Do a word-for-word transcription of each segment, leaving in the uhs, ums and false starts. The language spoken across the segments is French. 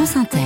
France Inter.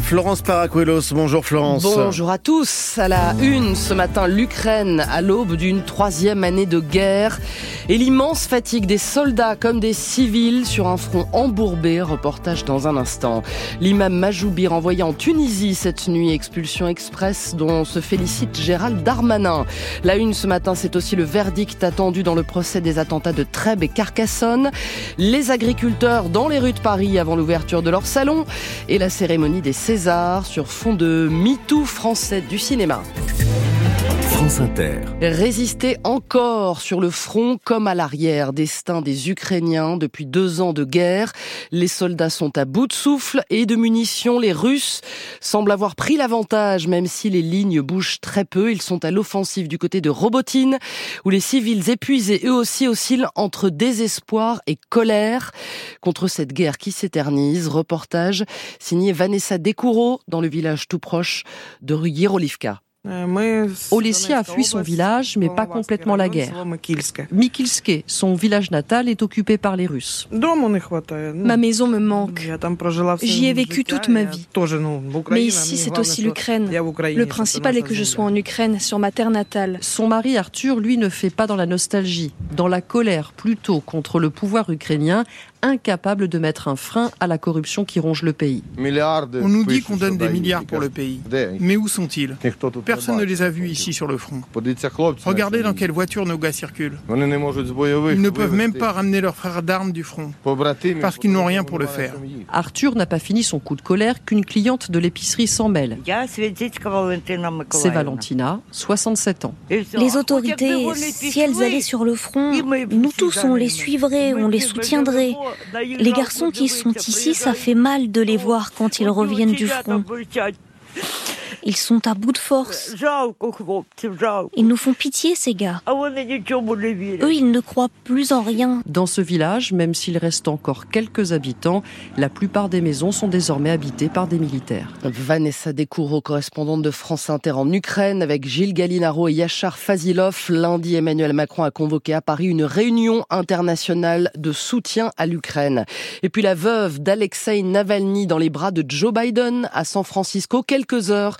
Florence Paracuelos, bonjour Florence. Bonjour à tous. À la une ce matin, l'Ukraine à l'aube d'une troisième année de guerre et l'immense fatigue des soldats comme des civils sur un front embourbé. Reportage dans un instant. L'imam Majoubi renvoyé en Tunisie cette nuit, expulsion express dont se félicite Gérald Darmanin. La une ce matin, c'est aussi le verdict attendu dans le procès des attentats de Trèbes et Carcassonne. Les agriculteurs dans les rues de Paris avant l'ouverture de leur salon et la cérémonie des Césars sur fond de MeToo français du cinéma. France Inter. Résister encore sur le front comme à l'arrière. Destin des Ukrainiens depuis deux ans de guerre. Les soldats sont à bout de souffle et de munitions. Les Russes semblent avoir pris l'avantage, même si les lignes bougent très peu. Ils sont à l'offensive du côté de Robotine, où les civils épuisés eux aussi oscillent entre désespoir et colère contre cette guerre qui s'éternise. Reportage signé Vanessa Découraud dans le village tout proche de Rugirolivka. Olessia a fui son village, mais pas complètement la guerre. Mikilsky, son village natal, est occupé par les Russes. Ma maison me manque. J'y ai vécu toute ma vie. Mais ici, c'est aussi l'Ukraine. Le principal est que je sois en Ukraine, sur ma terre natale. Son mari Arthur, lui, ne fait pas dans la nostalgie, dans la colère plutôt contre le pouvoir ukrainien, incapable de mettre un frein à la corruption qui ronge le pays. On nous dit qu'on donne des milliards pour le pays. Mais où sont-ils ? Personne ne les a vus ici sur le front. Regardez dans quelle voiture nos gars circulent. Ils ne peuvent même pas ramener leurs frères d'armes du front, parce qu'ils n'ont rien pour le faire. Arthur n'a pas fini son coup de colère qu'une cliente de l'épicerie s'en mêle. C'est Valentina, soixante-sept ans. Les autorités, si elles allaient sur le front, nous tous on les suivrait, on les soutiendrait. Les garçons qui sont ici, ça fait mal de les voir quand ils reviennent du front. Ils sont à bout de force. Ils nous font pitié, ces gars. Eux, ils ne croient plus en rien. Dans ce village, même s'il reste encore quelques habitants, la plupart des maisons sont désormais habitées par des militaires. Vanessa Découraud, correspondante de France Inter en Ukraine, avec Gilles Galinaro et Yachar Fazilov. Lundi, Emmanuel Macron a convoqué à Paris une réunion internationale de soutien à l'Ukraine. Et puis la veuve d'Alexei Navalny dans les bras de Joe Biden à San Francisco, quelques heures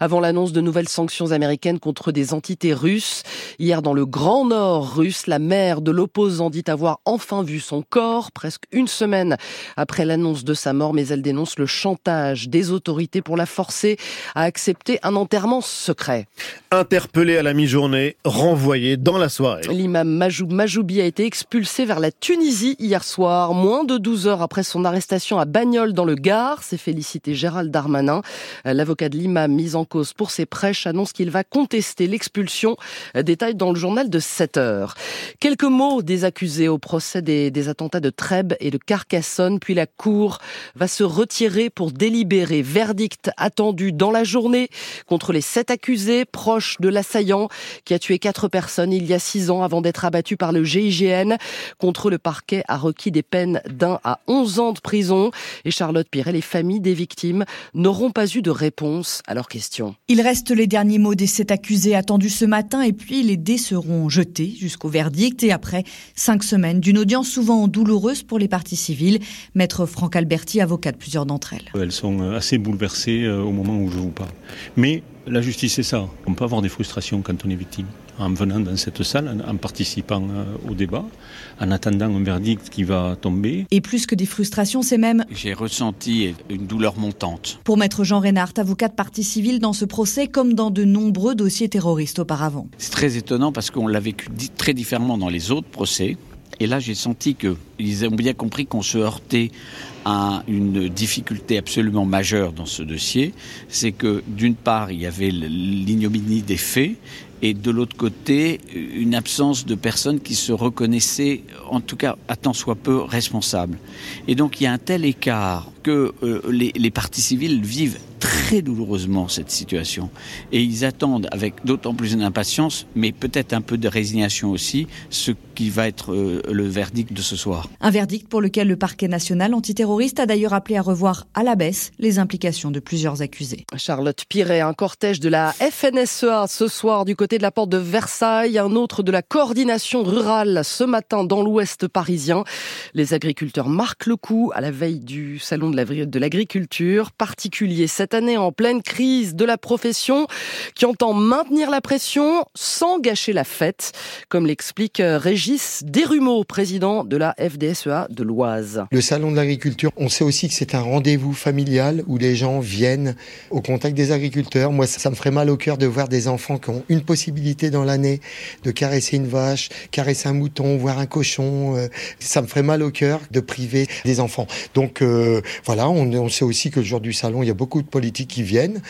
avant l'annonce de nouvelles sanctions américaines contre des entités russes. Hier, dans le Grand Nord russe, la mère de l'opposant dit avoir enfin vu son corps, presque une semaine après l'annonce de sa mort, mais elle dénonce le chantage des autorités pour la forcer à accepter un enterrement secret. Interpellé à la mi-journée, renvoyé dans la soirée. L'imam Majou- Majoubi a été expulsé vers la Tunisie hier soir, moins de douze heures après son arrestation à Bagnols dans le Gard. C'est félicité Gérald Darmanin, l'avocat de l'imam mise en cause pour ses prêches, annonce qu'il va contester l'expulsion. Détail dans le journal de sept heures. Quelques mots des accusés au procès des, des attentats de Trèbes et de Carcassonne, puis la cour va se retirer pour délibérer. Verdict attendu dans la journée contre les sept accusés, proches de l'assaillant qui a tué quatre personnes il y a six ans avant d'être abattu par le G I G N. Contre le parquet a requis des peines d'un à onze ans de prison. Et Charlotte Pirret, les familles des victimes n'auront pas eu de réponse à leur question. Il reste les derniers mots des sept accusés attendus ce matin et puis les dés seront jetés jusqu'au verdict et après cinq semaines d'une audience souvent douloureuse pour les parties civiles. Maître Franck Alberti, avocat de plusieurs d'entre elles. Elles sont assez bouleversées au moment où je vous parle. Mais la justice, c'est ça. On peut avoir des frustrations quand on est victime. En venant dans cette salle, en participant au débat, en attendant un verdict qui va tomber. Et plus que des frustrations, c'est même... J'ai ressenti une douleur montante. Pour maître Jean Renard, avocat de partie civile dans ce procès, comme dans de nombreux dossiers terroristes auparavant. C'est très étonnant parce qu'on l'a vécu très différemment dans les autres procès. Et là, j'ai senti qu'ils ont bien compris qu'on se heurtait à une difficulté absolument majeure dans ce dossier. C'est que, d'une part, il y avait l'ignominie des faits, et de l'autre côté, une absence de personnes qui se reconnaissaient, en tout cas, à tant soit peu, responsables. Et donc, il y a un tel écart que euh, les, les parties civiles vivent très très douloureusement cette situation. Et ils attendent avec d'autant plus d'impatience, mais peut-être un peu de résignation aussi, ce qui va être le verdict de ce soir. Un verdict pour lequel le parquet national antiterroriste a d'ailleurs appelé à revoir à la baisse les implications de plusieurs accusés. Charlotte Pirret, un cortège de la F N S E A ce soir du côté de la Porte de Versailles, un autre de la coordination rurale ce matin dans l'ouest parisien. Les agriculteurs marquent le coup à la veille du salon de l'agriculture, particulier cette année en pleine crise de la profession qui entend maintenir la pression sans gâcher la fête, comme l'explique Régis Dérumeau, président de la F D S E A de l'Oise. Le salon de l'agriculture, on sait aussi que c'est un rendez-vous familial où les gens viennent au contact des agriculteurs. Moi, ça me ferait mal au cœur de voir des enfants qui ont une possibilité dans l'année de caresser une vache, caresser un mouton, voir un cochon. Ça me ferait mal au cœur de priver des enfants. Donc euh, voilà, on, on sait aussi que le jour du salon, il y a beaucoup de politiques qui viennent.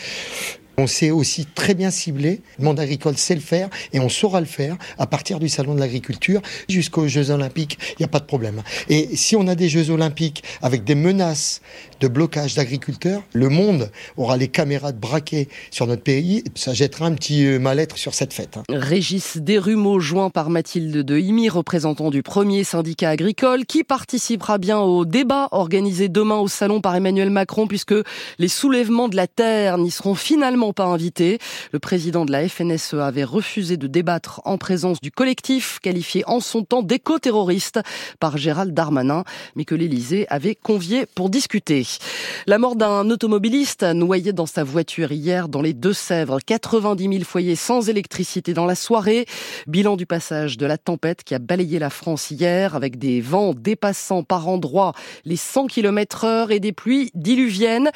On sait aussi très bien cibler, le monde agricole sait le faire et on saura le faire à partir du salon de l'agriculture jusqu'aux Jeux Olympiques, il n'y a pas de problème. Et si on a des Jeux Olympiques avec des menaces de blocage d'agriculteurs, le monde aura les caméras de braquet sur notre pays, ça jettera un petit mal-être sur cette fête. Régis Dérumeau, joint par Mathilde Dehimy, représentant du premier syndicat agricole, qui participera bien au débat organisé demain au salon par Emmanuel Macron, puisque les soulèvements de la terre n'y seront finalement pas invité. Le président de la F N S E A avait refusé de débattre en présence du collectif, qualifié en son temps d'éco-terroriste par Gérald Darmanin, mais que l'Élysée avait convié pour discuter. La mort d'un automobiliste noyé dans sa voiture hier dans les Deux-Sèvres. quatre-vingt-dix mille foyers sans électricité dans la soirée. Bilan du passage de la tempête qui a balayé la France hier avec des vents dépassant par endroits les cent kilomètres heure et des pluies diluviennes.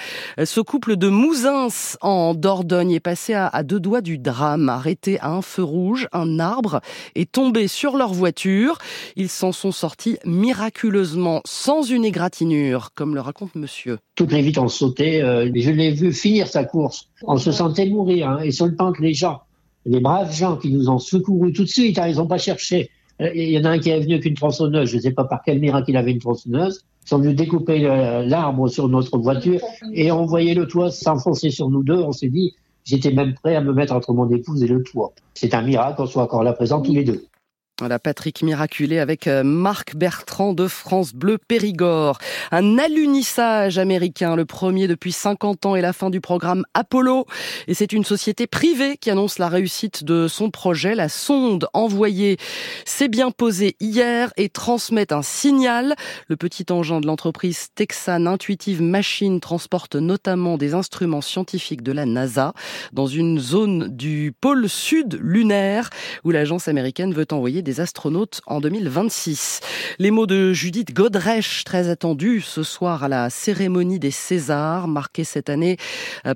Ce couple de Mouzins en Dordogne est passé à deux doigts du drame. Arrêté à un feu rouge, un arbre est tombé sur leur voiture. Ils s'en sont sortis miraculeusement, sans une égratignure, comme le raconte monsieur. Toutes les vitres ont sauté. Euh, je l'ai vu finir sa course. On se sentait mourir. Hein, et sur le pan que les gens, les braves gens qui nous ont secourus tout de suite, hein, ils n'ont pas cherché. Il y en a un qui est venu avec une tronçonneuse, je ne sais pas par quel miracle il avait une tronçonneuse. Ils sont venus découper l'arbre sur notre voiture et on voyait le toit s'enfoncer sur nous deux. On s'est dit, j'étais même prêt à me mettre entre mon épouse et le toit. C'est un miracle qu'on soit encore là présents tous les deux. Voilà, Patrick Miraculé avec Marc Bertrand de France Bleu Périgord. Un alunissage américain, le premier depuis cinquante ans et la fin du programme Apollo. Et c'est une société privée qui annonce la réussite de son projet. La sonde envoyée s'est bien posée hier et transmet un signal. Le petit engin de l'entreprise texane Intuitive Machine transporte notamment des instruments scientifiques de la NASA dans une zone du pôle sud lunaire où l'agence américaine veut envoyer des astronautes en deux mille vingt-six. Les mots de Judith Godrèche, très attendue ce soir à la cérémonie des Césars, marquée cette année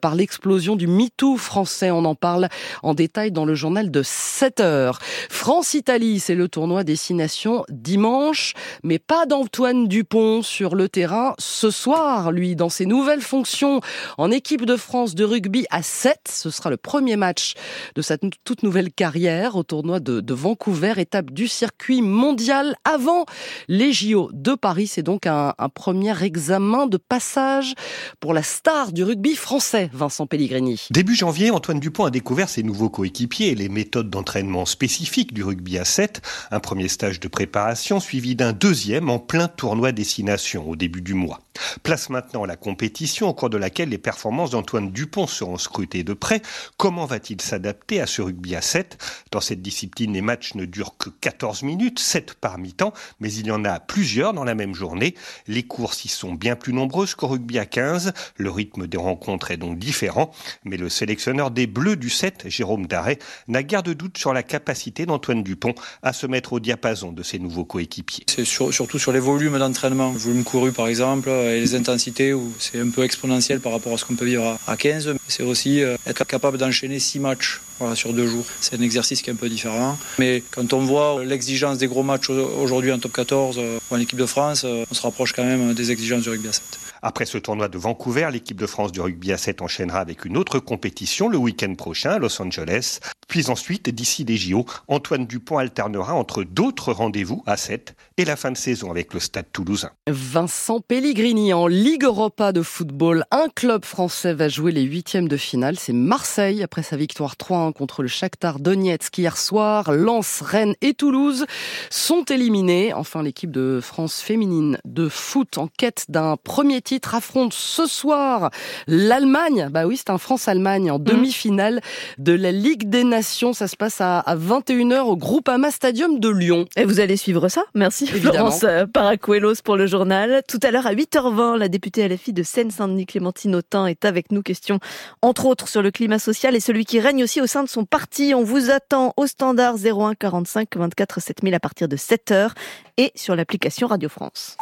par l'explosion du MeToo français. On en parle en détail dans le journal de sept heures. France-Italie, c'est le tournoi Destination dimanche, mais pas d'Antoine Dupont sur le terrain ce soir. Lui, dans ses nouvelles fonctions en équipe de France de rugby à sept, ce sera le premier match de sa toute nouvelle carrière au tournoi de, de Vancouver, étape du circuit mondial avant les J O de Paris. C'est donc un, un premier examen de passage pour la star du rugby français, Vincent Pellegrini. Début janvier, Antoine Dupont a découvert ses nouveaux coéquipiers et les méthodes d'entraînement spécifiques du rugby à sept. Un premier stage de préparation suivi d'un deuxième en plein tournoi Destination au début du mois. Place maintenant à la compétition au cours de laquelle les performances d'Antoine Dupont seront scrutées de près. Comment va-t-il s'adapter à ce rugby à sept ? Dans cette discipline, les matchs ne durent que quatorze minutes, sept par mi-temps, mais il y en a plusieurs dans la même journée. Les courses y sont bien plus nombreuses qu'au rugby à quinze. Le rythme des rencontres est donc différent, mais le sélectionneur des Bleus du sept, Jérôme Darret, n'a guère de doute sur la capacité d'Antoine Dupont à se mettre au diapason de ses nouveaux coéquipiers. C'est sur, surtout sur les volumes d'entraînement, volume couru par exemple, et les intensités où c'est un peu exponentiel par rapport à ce qu'on peut vivre à quinze. C'est aussi être capable d'enchaîner six matchs voilà, sur deux jours. C'est un exercice qui est un peu différent, mais quand on voit l'exigence des gros matchs aujourd'hui en top quatorze ou en équipe de France, on se rapproche quand même des exigences du rugby à sept. Après ce tournoi de Vancouver, l'équipe de France de rugby à sept enchaînera avec une autre compétition le week-end prochain à Los Angeles. Puis ensuite, d'ici les J O, Antoine Dupont alternera entre d'autres rendez-vous à sept et la fin de saison avec le Stade toulousain. Vincent Pellegrini en Ligue Europa de football. Un club français va jouer les huitièmes de finale. C'est Marseille après sa victoire trois un contre le Shakhtar Donetsk hier soir. Lens, Rennes et Toulouse sont éliminés. Enfin, l'équipe de France féminine de foot en quête d'un premier titre affronte ce soir l'Allemagne. Bah oui, c'est un France-Allemagne en demi-finale de la Ligue des Nations. Ça se passe à vingt et une heures au Groupama Stadium de Lyon. Et vous allez suivre ça ? Merci évidemment. Florence Paracuelos pour le journal. Tout à l'heure à huit heures vingt, la députée L F I de Seine-Saint-Denis, Clémentine Autain, est avec nous. Question entre autres sur le climat social et celui qui règne aussi au sein de son parti. On vous attend au standard zéro un quarante-cinq vingt-quatre sept mille à partir de sept heures et sur l'application Radio France.